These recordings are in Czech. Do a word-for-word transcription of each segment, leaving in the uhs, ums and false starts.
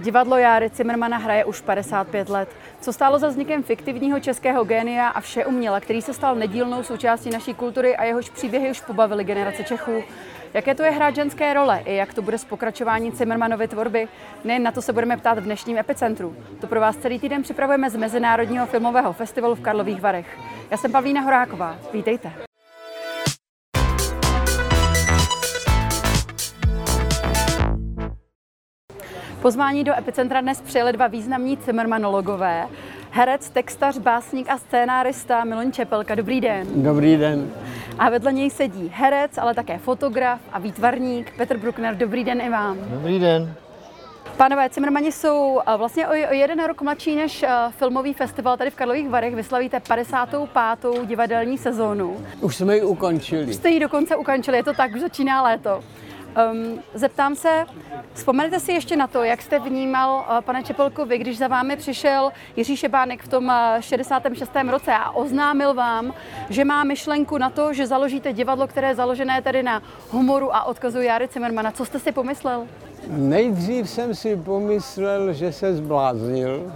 Divadlo Járy Cimermana hraje už padesát pět let. Co stálo za vznikem fiktivního českého génia a všeuměla, který se stal nedílnou součástí naší kultury a jehož příběhy už pobavily generace Čechů? Jaké to je hrát ženské role i jak to bude s pokračováním Cimermanovy tvorby? Nejen na to se budeme ptát v dnešním Epicentru. To pro vás celý týden připravujeme z Mezinárodního filmového festivalu v Karlových Varech. Já jsem Pavlína Horáková. Vítejte. Pozvání do Epicentra dnes přijeli dva významní cimermanologové. Herec, textař, básník a scénárista Miloň Čepelka. Dobrý den. Dobrý den. A vedle něj sedí herec, ale také fotograf a výtvarník Petr Brukner. Dobrý den i vám. Dobrý den. Pánové, Cimermani jsou vlastně o jeden rok mladší než filmový festival tady v Karlových Varech. Vyslavíte padesátou pátou divadelní sezónu. Už jsme ji ukončili. Už jste ji dokonce ukončili, je to tak, už začíná léto. Um, zeptám se, vzpomenete si ještě na to, jak jste vnímal, uh, pane Čepelko, vy, když za vámi přišel Jiří Šebánek v tom uh, šedesátém šestém roce a oznámil vám, že má myšlenku na to, že založíte divadlo, které je založené tady na humoru a odkazu Járy Cimermana. Co jste si pomyslel? Nejdřív jsem si pomyslel, že se zbláznil,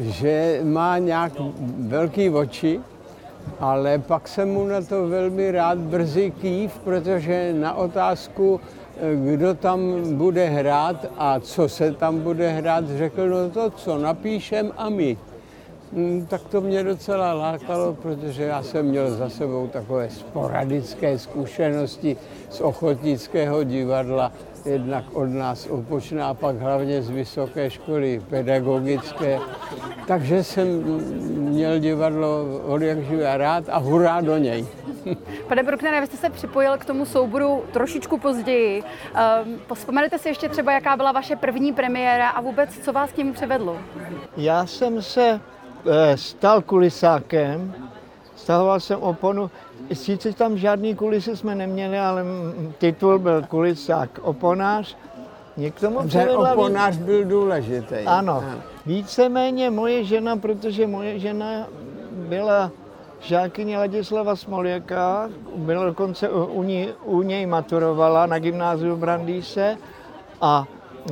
že má nějak velký oči. Ale pak jsem mu na to velmi rád brzy kýv, protože na otázku, kdo tam bude hrát a co se tam bude hrát, řekl, no to, co napíšem a my. Tak to mě docela lákalo, protože já jsem měl za sebou takové sporadické zkušenosti z ochotnického divadla, jednak od nás Opočná a pak hlavně z vysoké školy pedagogické. Takže jsem měl divadlo odjakživa rád a hurá do něj. Pane Bruknere, vy jste se připojil k tomu souboru trošičku později. Vzpomenete si ještě třeba, jaká byla vaše první premiéra a vůbec, co vás k němu přivedlo? Já jsem se stal kulisákem, stahoval jsem oponu. Sice tam žádný kulisy jsme neměli, ale titul byl kulisák oponář. Oponář byl důležitý. Ano. Ano. Víceméně moje žena, protože moje žena byla žákyně Ladislava Smoljaka, byla dokonce u, ní, u něj maturovala na gymnáziu v Brandýse a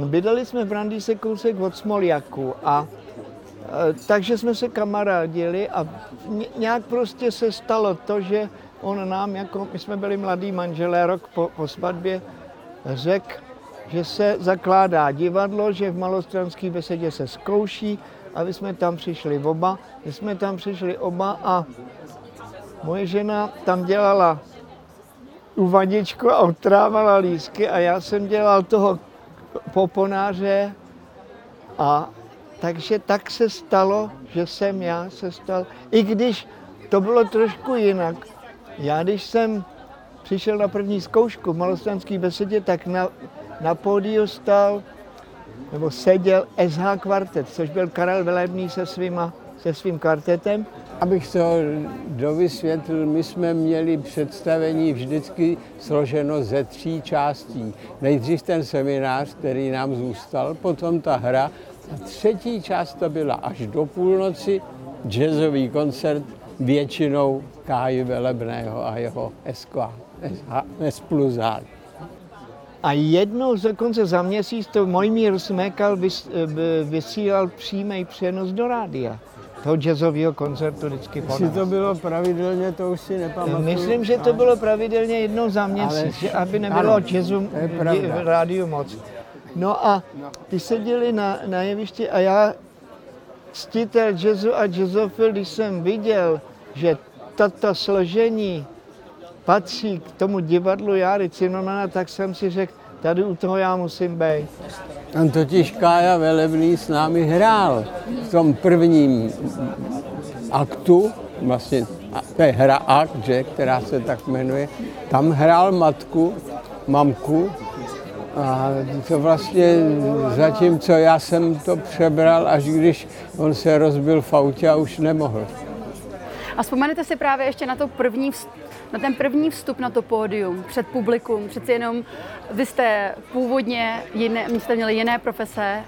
bydleli jsme v Brandýse kousek od Smoljaku. A takže jsme se kamarádili a nějak prostě se stalo to, že on nám, jako my jsme byli mladí manželé, rok po, po svatbě, řekl, že se zakládá divadlo, že v Malostranské besedě se zkouší a my jsme tam přišli oba. My jsme tam přišli oba a moje žena tam dělala uvadičku a otrávala lísky a já jsem dělal toho poponáře a takže tak se stalo, že jsem já se stal, i když to bylo trošku jinak. Já když jsem přišel na první zkoušku v Malostranské besedě, tak na, na pódiu stál, nebo seděl S H Kvartet, což byl Karel Velebný se, svýma, se svým kvartetem. Abych to dovysvětlil, my jsme měli představení vždycky složeno ze tří částí. Nejdřív ten seminář, který nám zůstal, potom ta hra, a třetí část to byla až do půlnoci jazzový koncert většinou Káji Velebného a jeho espluzák. A jednou dokonce za měsíc to Mojmír Smékal vys, vysílal přímý přenos do rádia. Toho jazzového koncertu vždycky po nás. Jestli to bylo pravidelně, to už si nepamatuju. Myslím, že to bylo pravidelně jednou za měsíc, že aby nebylo jazzu v rádiu moc. No a ty seděli na, na jevišti a já, ctitel jazzu a jazzofil, když jsem viděl, že tato složení patří k tomu divadlu Járy Cimermana, tak jsem si řekl, tady u toho já musím být. On totiž Kája Velebný s námi hrál v tom prvním aktu, vlastně to je hra akt, že, která se tak jmenuje, tam hrál matku, mamku, a to vlastně zatímco já jsem to přebral, až když on se rozbil v autě a už nemohl. A vzpomenete si právě ještě na, to první, na ten první vstup na to pódium, před publikum, přeci jenom vy jste původně, jiné, jste měli jiné profese,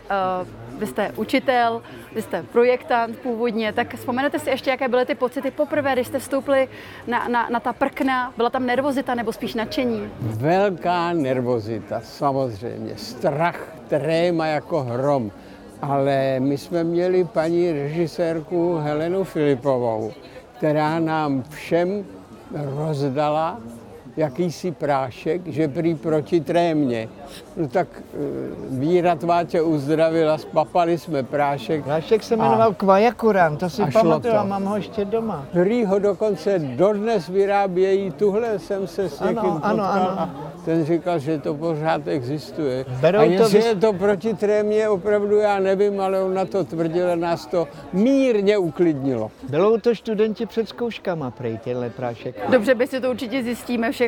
Vy jste učitel, vy jste projektant původně, tak vzpomenete si ještě, jaké byly ty pocity poprvé, když jste vstoupili na, na, na ta prkna, byla tam nervozita nebo spíš nadšení? Velká nervozita, samozřejmě, strach, tréma jako hrom, ale my jsme měli paní režisérku Helenu Filipovou, která nám všem rozdala jakýsi prášek, že prý proti trémě. No tak víra tvá tě uzdravila, spapali jsme prášek. Prášek se jmenoval a, Kvajakurán, to si pamatuju, a mám ho ještě doma. Prý ho dokonce dodnes vyrábějí, tuhle jsem se s někým ano, potkal ano, ano. A ten říkal, že to pořád existuje. Berou a jestli to vys... je to proti trémě, opravdu já nevím, ale on na to tvrdil a nás to mírně uklidnilo. Bylo to studenti před zkouškama, prej, tenhle prášek. Dobře, my si to určitě zjistíme všechno.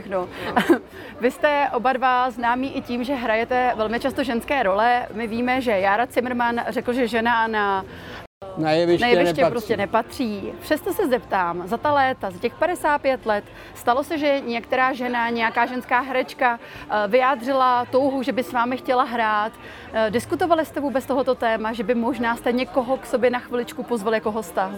Vy jste oba dva známí i tím, že hrajete velmi často ženské role. My víme, že Jára Cimerman řekl, že žena na, na jeviště nepatří. Prostě nepatří. Přesto se zeptám, za ta léta, za těch padesát pět let, stalo se, že některá žena, nějaká ženská herečka vyjádřila touhu, že by s vámi chtěla hrát. Diskutovali jste vůbec tohoto téma, že by možná jste někoho k sobě na chviličku pozvali jako hosta?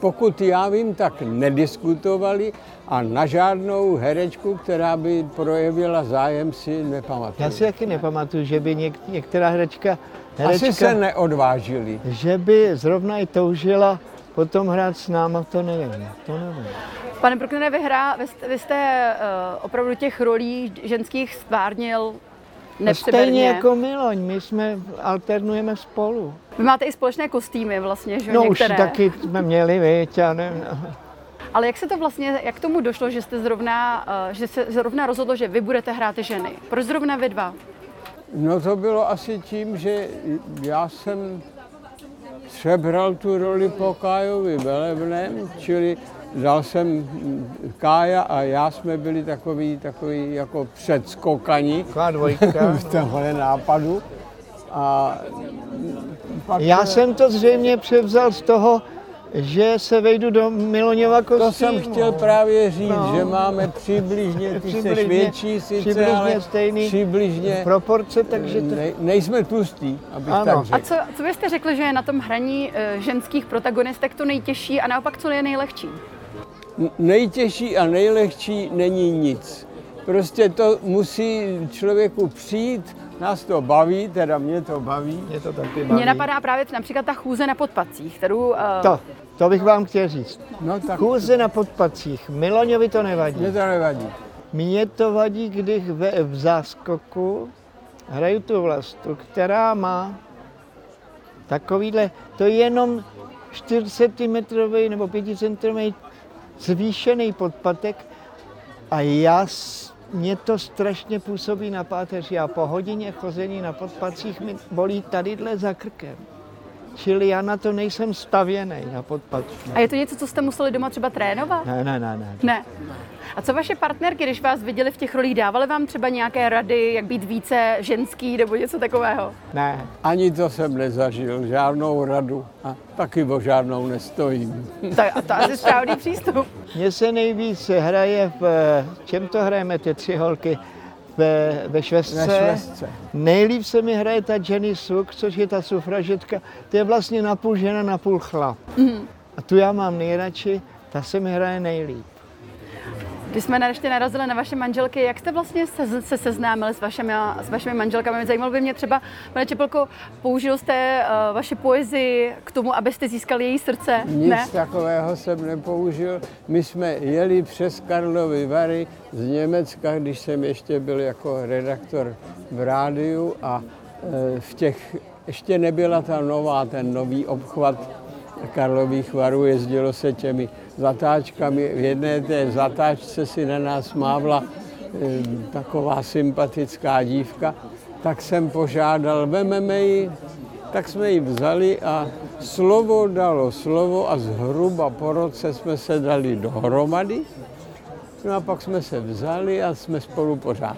Pokud já vím, tak nediskutovali a na žádnou herečku, která by projevila zájem, si nepamatuju. Já si taky nepamatuju, že by něk, některá herečka, herečka... Asi se neodvážili. Že by zrovna i toužila potom hrát s náma, to nevím, to nevím. Pane Bruknere, vy, vy jste uh, opravdu těch rolí ženských stvárnil nepřiberně. Stejně jako Miloň, my jsme alternujeme spolu. Vy máte i společné kostýmy vlastně, že no, některé? No už taky jsme měli, viď, já nevím. Ale jak se to vlastně, jak tomu došlo, že jste zrovna, že se zrovna rozhodlo, že vy budete hrát ženy? Proč zrovna vy dva? No to bylo asi tím, že já jsem přebral tu roli po Kájovi Velebném, čili dal jsem Kája a já jsme byli takový, takový jako předskokani v tomhle nápadu. A já ne... jsem to zřejmě převzal z toho, že se vejdu do Miloňova kostýmu. To jsem chtěl právě říct, no. Že máme přibližně, ty přibližně, seš větší sice, přibližně ale stejný přibližně proporce, takže to... nej, nejsme tlustí, abych ano. Tak řekl. A co, co byste řekli, že je na tom hraní ženských protagonistek to nejtěžší a naopak co je nejlehčí? Nejtěžší a nejlehčí není nic. Prostě to musí člověku přijít. Nás to baví, teda mě to baví. Mě to taky baví. Mě napadá právě například ta chůze na podpacích, kterou... Uh... To, to bych vám chtěl říct. No, tak... Chůze na podpacích, Miloňovi to nevadí. Mně to nevadí. Mně to vadí, když ve, v záskoku hraju tu Vlastu, která má takovýhle, to je jenom čtyřicetimetrový nebo pěticentimetrový zvýšený podpatek a já mě to strašně působí na páteři a po hodině chození na podpacích mi bolí tadyhle za krkem. Čili já na to nejsem stavěnej na podpacích. A je to něco, co jste museli doma třeba trénovat? Ne, ne, ne, ne. Ne. A co vaše partnerky, když vás viděli v těch rolích, dávaly vám třeba nějaké rady, jak být více ženský nebo něco takového? Ne, ani to jsem nezažil, žádnou radu a taky o žádnou nestojím. Tak a to asi správný přístup. Mně se nejvíc hraje v, čem to hrajeme ty tři holky, ve, ve švestce. Ve švestce. Nejlíp se mi hraje ta Jenny Suk, což je ta sufražetka, to je vlastně napůl žena, napůl chlap. Mm. A tu já mám nejradši, ta se mi hraje nejlíp. Když jsme ještě narazili na vaše manželky, jak jste vlastně se, se seznámili s vašimi, s vašimi manželkami? Zajímalo by mě třeba, pane Čepelko, použil jste uh, vaše poezii k tomu, abyste získali její srdce? Nic ne? Takového jsem nepoužil. My jsme jeli přes Karlovy Vary z Německa, když jsem ještě byl jako redaktor v rádiu a uh, v těch, ještě nebyla ta nová, ten nový obchvat Karlových Varů, jezdilo se těmi zatáčkami. V jedné té zatáčce si na nás mávla taková sympatická dívka, tak jsem požádal, vememe ji, tak jsme ji vzali a slovo dalo slovo a zhruba po roce jsme se dali dohromady. No a pak jsme se vzali a jsme spolu pořád.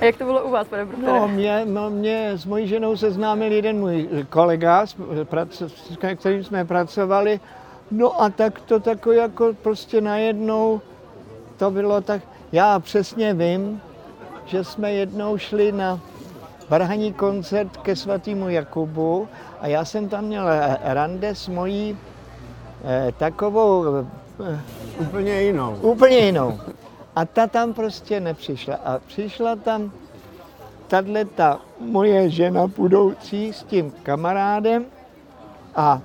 A jak to bylo u vás, pane Bruknere? No, mě, no, mě s mojí ženou seznámil jeden můj kolega, s kterým jsme pracovali. No a tak to tako jako prostě najednou to bylo tak... Já přesně vím, že jsme jednou šli na varhanní koncert ke svatému Jakubu a já jsem tam měl rande s mojí eh, takovou... Eh, úplně jinou. Úplně jinou. A ta tam prostě nepřišla. A přišla tam tato moje žena budoucí s tím kamarádem a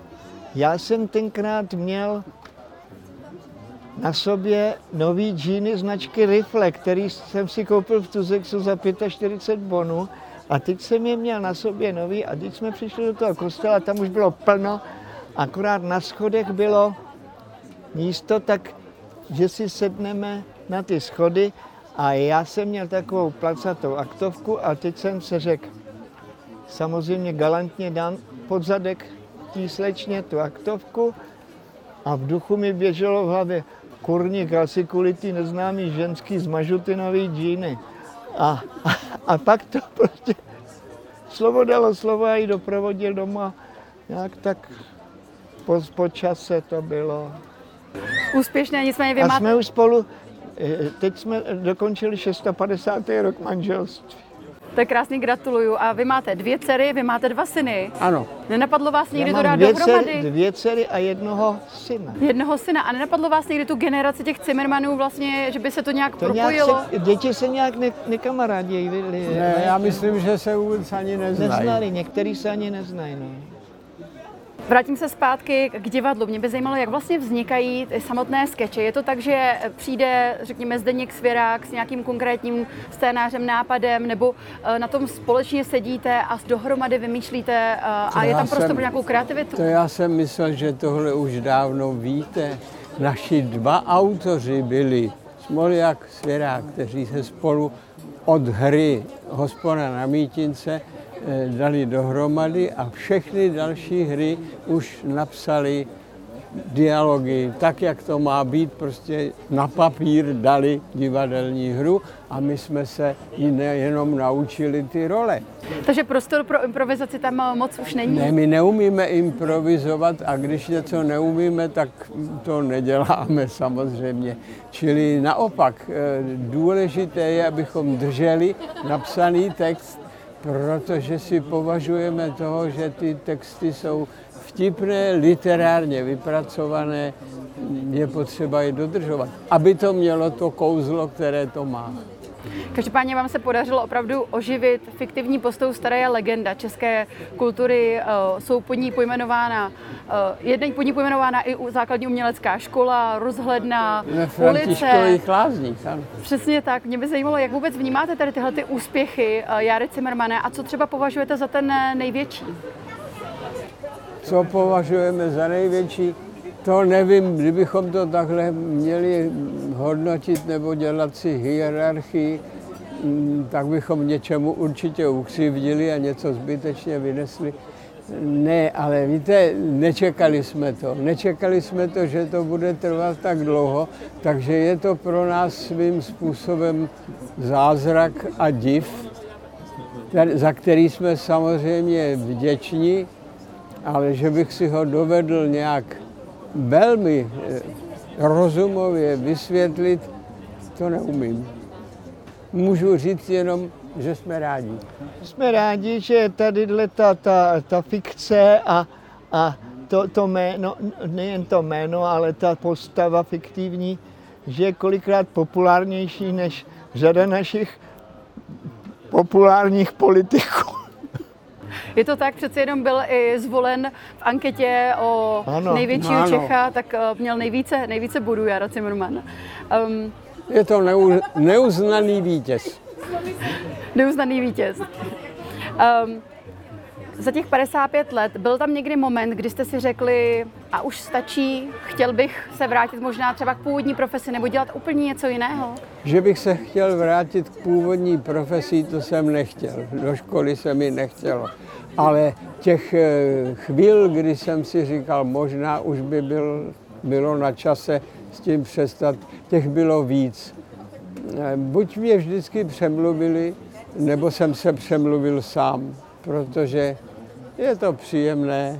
já jsem tenkrát měl na sobě nový džíny značky Rifle, který jsem si koupil v Tuzexu za čtyřicet pět bonů a teď jsem je měl na sobě nový a teď jsme přišli do toho kostela, tam už bylo plno, akorát na schodech bylo místo, tak že si sedneme na ty schody a já jsem měl takovou placatou aktovku a teď jsem se řekl, samozřejmě galantně dám pod zadek tý slečně tu aktovku a v duchu mi běželo v hlavě, kurník, asi kvůli ty neznámý ženský zmažutinový džíny. A, a, a pak to prostě slovo dalo slovo a ji doprovodil doma. Nějak tak po, po čase to bylo. Úspěšné, nicméně vy máte... A jsme už spolu, teď jsme dokončili šest set padesátý rok manželství. Tak krásně, gratuluju. A vy máte dvě dcery, vy máte dva syny. Ano. Nenapadlo vás někdy to dát dohromady? Dvě, dvě dcery a jednoho syna. Jednoho syna. A nenapadlo vás někdy tu generaci těch Cimermanů vlastně, že by se to nějak to propojilo? Nějak se, děti se nějak ne, nekamarádějí. Ne, já myslím, že se vůbec ani neznají. Neznali, některý se ani neznají. No. Vrátím se zpátky k divadlu. Mě by zajímalo, jak vlastně vznikají samotné skeče. Je to tak, že přijde, řekněme, Zdeněk Svěrák s nějakým konkrétním scénářem, nápadem, nebo na tom společně sedíte a dohromady vymýšlíte a je tam prostor pro nějakou kreativitu? To já jsem myslel, že tohle už dávno víte. Naši dva autoři byli Smoljak, Svěrák, kteří se spolu od hry Hospoda na Mítince dali dohromady a všechny další hry už napsali dialogy, tak, jak to má být, prostě na papír dali divadelní hru a my jsme se jenom naučili ty role. Takže prostor pro improvizaci tam moc už není? Ne, my neumíme improvizovat a když něco neumíme, tak to neděláme samozřejmě. Čili naopak, důležité je, abychom drželi napsaný text, protože si považujeme toho, že ty texty jsou vtipné, literárně vypracované, je potřeba je dodržovat, aby to mělo to kouzlo, které to má. Každopádně vám se podařilo opravdu oživit fiktivní postavu Stará je legenda české kultury. Jsou pod ní pojmenována, jednej pod ní pojmenována i základní umělecká škola, rozhledna, Františkovi Chlázník. Přesně tak. Mě by zajímalo, jak vůbec vnímáte tady tyhle ty úspěchy Járy Cimermana a co třeba považujete za ten největší? Co považujeme za největší? To nevím, kdybychom to takhle měli hodnotit nebo dělat si hierarchii, tak bychom něčemu určitě ukřivdili a něco zbytečně vynesli. Ne, ale víte, nečekali jsme to. Nečekali jsme to, že to bude trvat tak dlouho, takže je to pro nás svým způsobem zázrak a div, za který jsme samozřejmě vděční, ale že bych si ho dovedl nějak velmi rozumově vysvětlit, to neumím. Můžu říct jenom, že jsme rádi. Jsme rádi, že tadyhle ta, ta, ta fikce a, a to, to jméno, nejen to jméno, ale ta postava fiktivní, že je kolikrát populárnější než řada našich populárních politiků. Je to tak, přeci jenom byl i zvolen v anketě o ano, největšího ano. Čecha, tak měl nejvíce, nejvíce bodů Jára Cimerman. Um, je to neu, neuznaný vítěz. Neuznaný vítěz. Um, za těch padesát pět let byl tam někdy moment, kdy jste si řekli, a už stačí, chtěl bych se vrátit možná třeba k původní profesi nebo dělat úplně něco jiného? Že bych se chtěl vrátit k původní profesi, to jsem nechtěl. Do školy se mi nechtělo. Ale těch chvíl, kdy jsem si říkal, možná už by byl, bylo na čase s tím přestat, těch bylo víc. Buď mě vždycky přemluvili, nebo jsem se přemluvil sám, protože je to příjemné.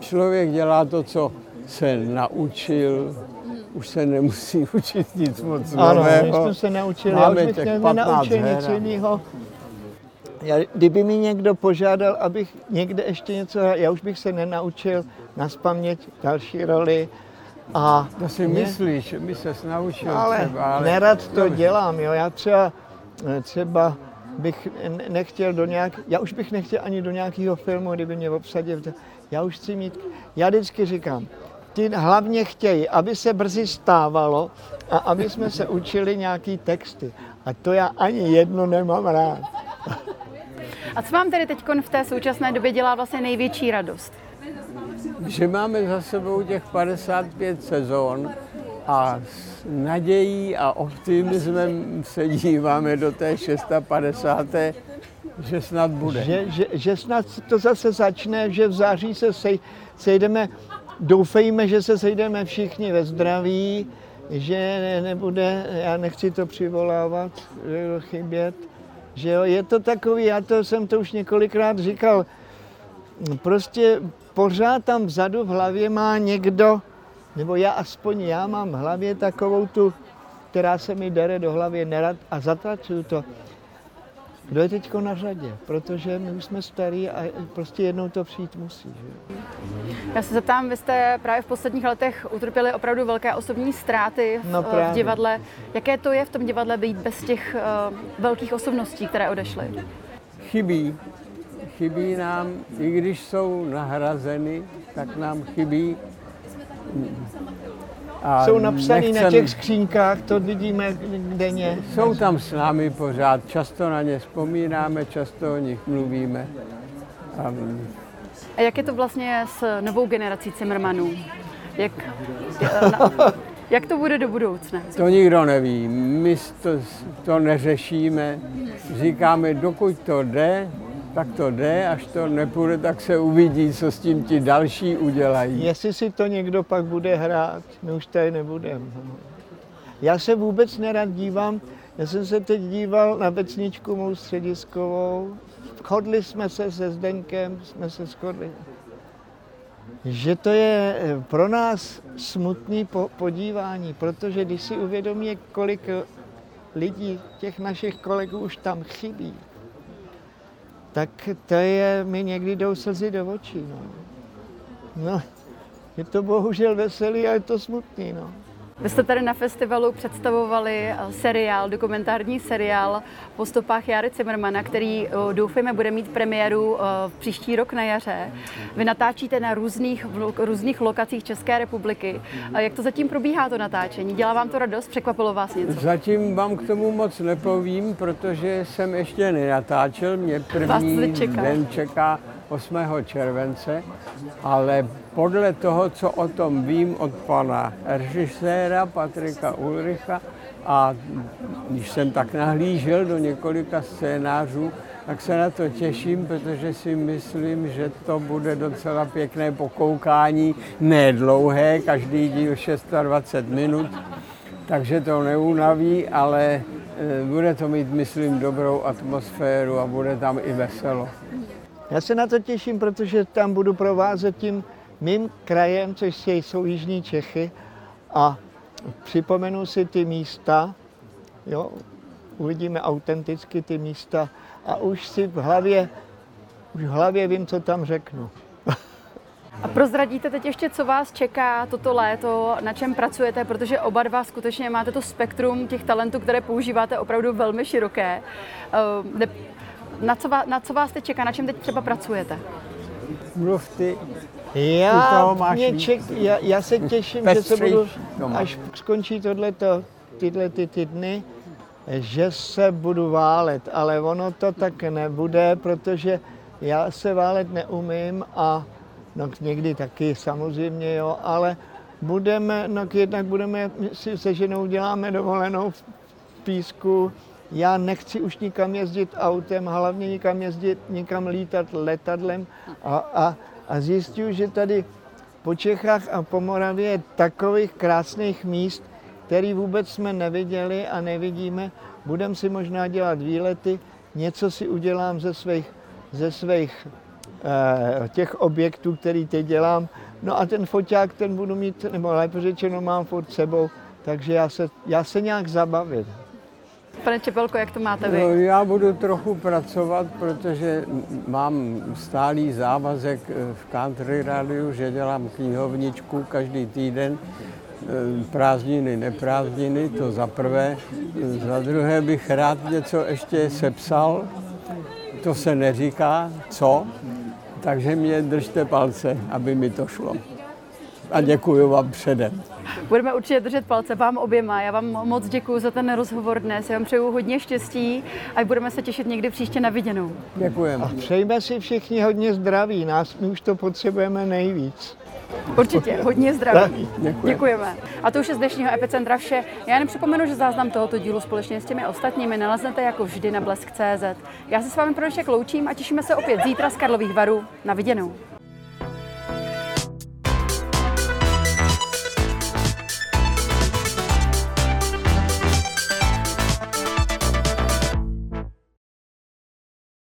Člověk dělá to, co se naučil. Už se nemusí učit nic moc ano, nového. Ano, my jsme se naučili, já už bych něco jiného. Já, kdyby mi někdo požádal, abych někde ještě něco hrál, já už bych se nenaučil nazpaměť další roli. A to si mě, myslíš, by ses naučil ale třeba. Ale nerad to dělám, jo. Já třeba, třeba bych nechtěl do nějak, já už bych nechtěl ani do nějakého filmu, kdyby mě obsadil. Já už chci mít, já vždycky říkám, ty hlavně chtějí, aby se brzy stávalo a aby jsme se učili nějaký texty. A to já ani jedno nemám rád. A co vám tedy teď v té současné době dělá vlastně největší radost? Že máme za sebou těch padesát pět sezón a s nadějí a optimismem se díváme do té padesát šest, že snad bude. Že, že, že snad to zase začne, že v září se sej, sejdeme, doufejme, že se sejdeme všichni ve zdraví, že ne, nebude, já nechci to přivolávat, chybět, že jo, je to takový, já to jsem to už několikrát říkal, prostě pořád tam vzadu v hlavě má někdo, nebo já aspoň já mám v hlavě takovou tu, která se mi dere do hlavy nerad a zatracuju to. Kdo je teďko na řadě? Protože my už jsme starí a prostě jednou to přijít musí. Že? Já se zeptám, vy jste právě v posledních letech utrpěli opravdu velké osobní ztráty v, no v divadle. Jaké to je v tom divadle být bez těch uh, velkých osobností, které odešly? Chybí. Chybí nám, i když jsou nahrazeny, tak nám chybí. A jsou napsaný nechcem... na těch skřínkách, to vidíme denně. Jsou tam s námi pořád, často na ně vzpomínáme, často o nich mluvíme. A, a jak je to vlastně s novou generací Cimermanů? Jak, jak to bude do budoucna? To nikdo neví, my to, to neřešíme. Říkáme, dokud to jde, tak to jde, až to nepůjde, tak se uvidí, co s tím ti další udělají. Jestli si to někdo pak bude hrát, my už tady nebudeme. Já se vůbec nerad dívám, já jsem se teď díval na Vecničku mou střediskovou, shodli jsme se se Zdeňkem, jsme se shodli. Že to je pro nás smutný po- podívání, protože když si uvědomí, kolik lidí, těch našich kolegů už tam chybí, tak to je, mi někdy jdou slzy do očí, no. No, je to bohužel veselý a je to smutný, no. Vy jste tady na festivalu představovali seriál, dokumentární seriál po stopách Járy Cimermana, který doufejme bude mít premiéru příští rok na jaře. Vy natáčíte na různých, různých lokacích České republiky. Jak to zatím probíhá to natáčení? Dělá vám to radost? Překvapilo vás něco? Zatím vám k tomu moc nepovím, protože jsem ještě nenatáčel. Mě první čeká. den čeká osmého července, ale podle toho, co o tom vím od pana režiséra Patrika Ulricha a když jsem tak nahlížel do několika scénářů, tak se na to těším, protože si myslím, že to bude docela pěkné pokoukání, ne dlouhé, každý díl dvacet šest minut, takže to neunaví, ale bude to mít, myslím, dobrou atmosféru a bude tam i veselo. Já se na to těším, protože tam budu provázet tím mým krajem, což jsou jižní Čechy, a připomenu si ty místa, jo, uvidíme autenticky ty místa a už si v hlavě, už v hlavě vím, co tam řeknu. A prozradíte teď ještě, co vás čeká toto léto, na čem pracujete, protože oba dva skutečně máte to spektrum těch talentů, které používáte, opravdu velmi široké. Na co, vás, na co vás teď čeká? Na čem teď třeba pracujete? Mluv ty. Já, ček, já, já se těším, že se budu, doma. až skončí tohleto, tyhle ty, ty dny, že se budu válet, ale ono to tak nebude, protože já se válet neumím a no, někdy taky samozřejmě, jo, ale budeme, no, jednak budeme, si se ženou děláme dovolenou v Písku. Já nechci už nikam jezdit autem, hlavně nikam jezdit, nikam lítat letadlem a, a, a zjistím, že tady po Čechách a po Moravě je takových krásných míst, které vůbec jsme neviděli a nevidíme. Budem si možná dělat výlety, něco si udělám ze svých, ze svých eh, těch objektů, který teď dělám. No a ten foťák, ten budu mít, nebo lépe řečeno mám furt sebou, takže já se, já se nějak zabavím. Pane Čepelko, jak to máte vy? No, já budu trochu pracovat, protože mám stálý závazek v Country Radiu, že dělám knihovničku každý týden, prázdniny, neprázdniny, to za prvé. Za druhé bych rád něco ještě sepsal, to se neříká, co, takže mě držte palce, aby mi to šlo. A děkuji vám předem. Budeme určitě držet palce vám oběma. Já vám moc děkuji za ten rozhovor dnes. Já vám přeju hodně štěstí a budeme se těšit někdy příště na viděnou. Děkujeme. A přejme si všichni hodně zdraví. Nás my už to potřebujeme nejvíc. Určitě, hodně zdraví. Děkujeme. Děkujeme. A to už je z dnešního Epicentra vše. Já jen připomenu, že záznam tohoto dílu společně s těmi ostatními naleznete jako vždy na blesk tečka cé zet. Já se s vámi pro dnešek loučím a těšíme se opět zítra z Karlových Varů. Na viděnou.